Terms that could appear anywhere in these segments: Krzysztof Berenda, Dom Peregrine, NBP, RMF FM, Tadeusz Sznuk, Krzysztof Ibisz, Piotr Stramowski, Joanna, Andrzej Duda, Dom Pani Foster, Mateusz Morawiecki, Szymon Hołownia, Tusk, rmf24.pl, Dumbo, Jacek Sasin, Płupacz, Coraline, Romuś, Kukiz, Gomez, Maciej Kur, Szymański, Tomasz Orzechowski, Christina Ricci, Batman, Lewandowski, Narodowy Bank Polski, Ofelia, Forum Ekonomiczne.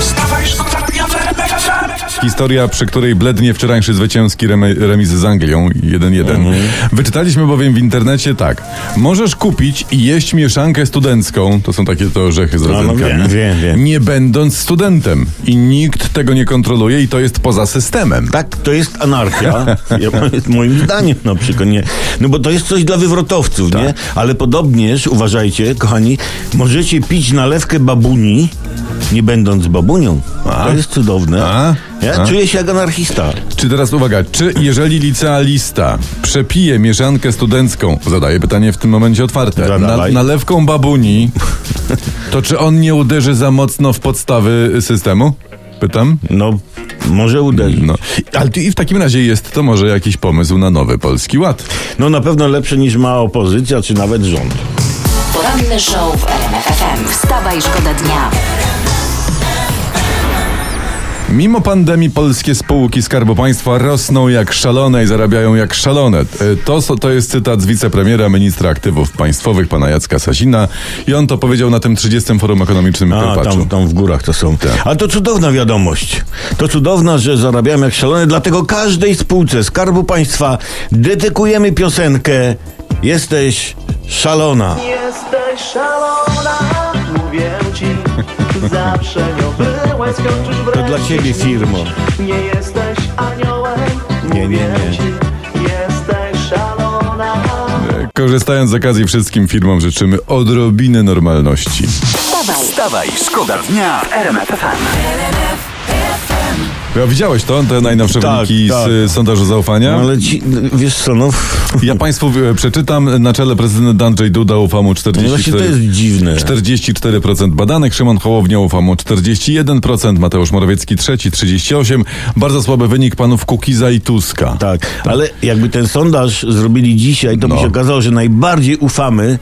Wstawaj, szkoda dnia w RMF FM. Historia, przy której blednie wczorajszy zwycięski remis z Anglią 1-1. Wyczytaliśmy bowiem w internecie tak. Możesz kupić i jeść mieszankę studencką. To są takie to orzechy z rodzynkami. No, wiem. Nie będąc studentem. I nikt tego nie kontroluje i to jest poza systemem. Tak, to jest anarchia. Moim zdaniem na przykład. Nie. No bo to jest coś dla wywrotowców, tak. Nie? Ale podobnież, uważajcie, kochani, możecie pić nalewkę babuni, nie będąc babunią. To jest cudowne. Ja czuję się jak anarchista. Czy teraz uwaga, czy jeżeli licealista przepije mieszankę studencką, zadaję pytanie w tym momencie otwarte, nalewką babuni, to czy on nie uderzy za mocno w podstawy systemu? Pytam? No, może uderzyć. No. Ale i w takim razie jest to może jakiś pomysł na nowy Polski Ład. No na pewno lepszy niż mała opozycja, czy nawet rząd. Poranny show w RMF FM. Wstawaj, szkoda dnia. Mimo pandemii polskie spółki Skarbu Państwa rosną jak szalone i zarabiają jak szalone. To jest cytat z wicepremiera, ministra aktywów państwowych, pana Jacka Sasina. I on to powiedział na tym 30. Forum Ekonomicznym w Płupaczu. Tam w górach to są. Tak. Ale to cudowna wiadomość. To cudowna, że zarabiamy jak szalone. Dlatego każdej spółce Skarbu Państwa dedykujemy piosenkę Jesteś szalona. Jesteś szalona, mówię ci, zawsze nią byłeś, skończysz wreszcie. To dla ciebie, firmo. Nie jesteś aniołem, nie. Ci, jesteś szalona. Korzystając z okazji wszystkim firmom życzymy odrobiny normalności. Wstawaj, szkoda dnia w RMF FM. Ja widziałeś to, te najnowsze wyniki z sondażu zaufania? No, ale wiesz co, no... Ja państwu przeczytam. Na czele prezydent Andrzej Duda ufa mu 44% badanych. Szymon Hołownia ufa mu 41%. Mateusz Morawiecki trzeci, 38%. Bardzo słaby wynik panów Kukiza i Tuska. Tak, ale jakby ten sondaż zrobili dzisiaj, to by się okazało, że najbardziej ufamy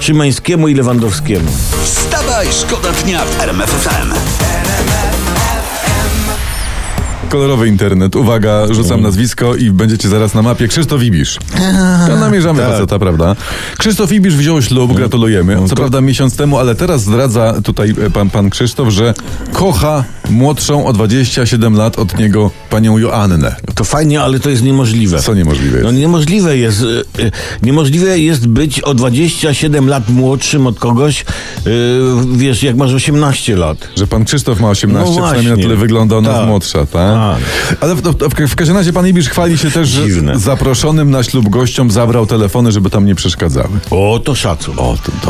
Szymańskiemu i Lewandowskiemu. Wstawaj, szkoda dnia w RMF FM. Kolorowy internet. Uwaga, rzucam nazwisko i będziecie zaraz na mapie. Krzysztof Ibisz. To namierzamy faceta, prawda? Krzysztof Ibisz wziął ślub, gratulujemy. Co prawda miesiąc temu, ale teraz zdradza tutaj pan Krzysztof, że kocha młodszą o 27 lat od niego panią Joannę. To fajnie, ale to jest niemożliwe. Co niemożliwe jest? No niemożliwe jest być o 27 lat młodszym od kogoś, wiesz, jak masz 18 lat. Że pan Krzysztof ma 18, no przynajmniej na tyle wygląda ona młodsza, tak? Ale w każdym razie pan Ibisz chwali się też, że zaproszonym na ślub gościom zabrał telefony, żeby tam nie przeszkadzały. O, to szacun.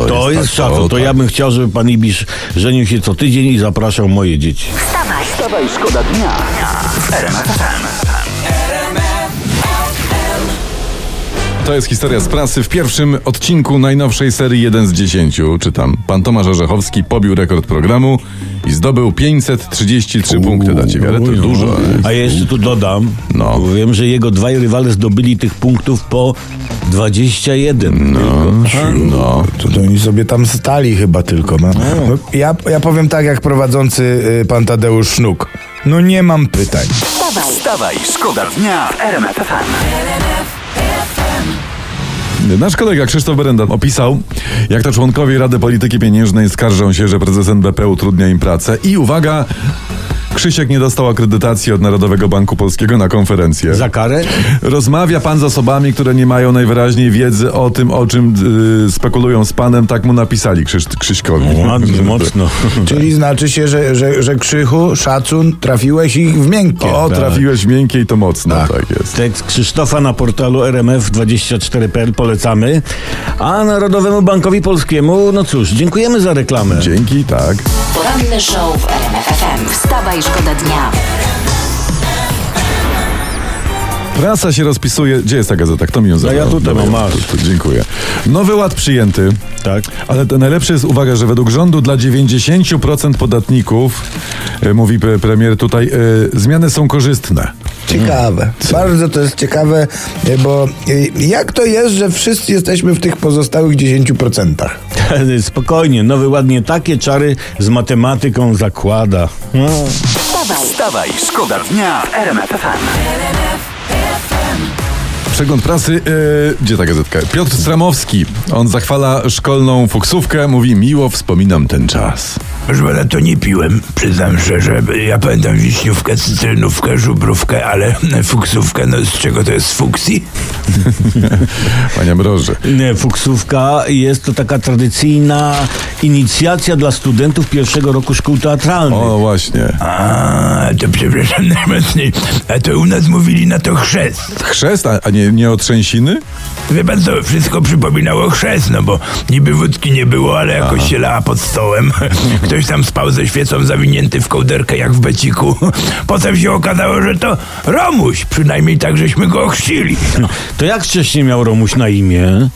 To jest szacun. Ja bym chciał, żeby pan Ibisz żenił się co tydzień i zapraszał moje dzieci. Wstawaj, szkoda dnia. To jest historia z prasy. W pierwszym odcinku najnowszej serii 1/10, czytam. Pan Tomasz Orzechowski pobił rekord programu i zdobył 533 punkty. Dacie wiarę? To dużo. A ja jeszcze tu dodam. No. Wiem, że jego dwaj rywale zdobyli tych punktów po 21. No. To oni sobie tam stali chyba tylko. No. Ja powiem tak, jak prowadzący pan Tadeusz Sznuk. No nie mam pytań. Wstawaj, szkoda dnia w RMF FM. Nasz kolega Krzysztof Berenda opisał, jak to członkowie Rady Polityki Pieniężnej skarżą się, że prezes NBP utrudnia im pracę. I uwaga, Krzysiek nie dostał akredytacji od Narodowego Banku Polskiego na konferencję. Za karę? Rozmawia pan z osobami, które nie mają najwyraźniej wiedzy o tym, o czym spekulują z panem. Tak mu napisali Krzyśkowi. Ładnie, mocno. Czyli znaczy się, że Krzychu, szacun, trafiłeś ich w miękkie. Trafiłeś w miękkie i to mocno. Tak jest. Tekst Krzysztofa na portalu rmf24.pl polecamy. A Narodowemu Bankowi Polskiemu, no cóż, dziękujemy za reklamę. Dzięki, tak. Poranny show w RMF FM. Wstawaj, szkoda dnia. Prasa się rozpisuje. Gdzie jest ta gazeta? Kto mi ją zabrał? Ja tutaj mam. Dziękuję. Nowy Ład przyjęty. Tak. Ale to najlepsze jest, uwaga, że według rządu dla 90% podatników, mówi premier tutaj, zmiany są korzystne. Ciekawe. Bardzo to jest ciekawe, bo jak to jest, że wszyscy jesteśmy w tych pozostałych 10%? Spokojnie. Nowy Ład nie takie czary z matematyką zakłada. Wstawaj, szkoda dnia w RMF FM. Przegląd prasy, gdzie ta gazetka? Piotr Stramowski, on zachwala szkolną fuksówkę, mówi: miło wspominam ten czas. Już na to nie piłem, przyznam szczerze, ja pamiętam wiśniówkę, cytrynówkę, żubrówkę, ale fuksówkę, no z czego to jest fuksji? Panie Mroże. Fuksówka jest to taka tradycyjna inicjacja dla studentów pierwszego roku szkół teatralnych. O, właśnie. A, to przepraszam najmocniej, a to u nas mówili na to chrzest. Chrzest, a nie o trzęsiny? Wie pan co, wszystko przypominało chrzest, no bo niby wódki nie było, ale jakoś się lała pod stołem. Ktoś tam spał ze świecą zawinięty w kołderkę jak w beciku. Potem się okazało, że to Romuś. Przynajmniej tak żeśmy go ochrzcili. No, to jak wcześniej miał Romuś na imię?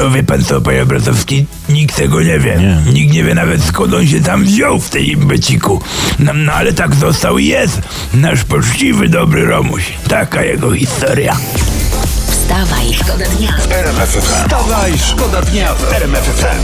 No wie pan co, panie Obrazowski, nikt tego nie wie. Nie. Nikt nie wie nawet skąd on się tam wziął w tej beciku. No ale tak został i jest. Nasz poczciwy, dobry Romuś. Taka jego historia. Wstawaj, szkoda dnia w RMF FM. Wstawaj, szkoda dnia w RMF FM.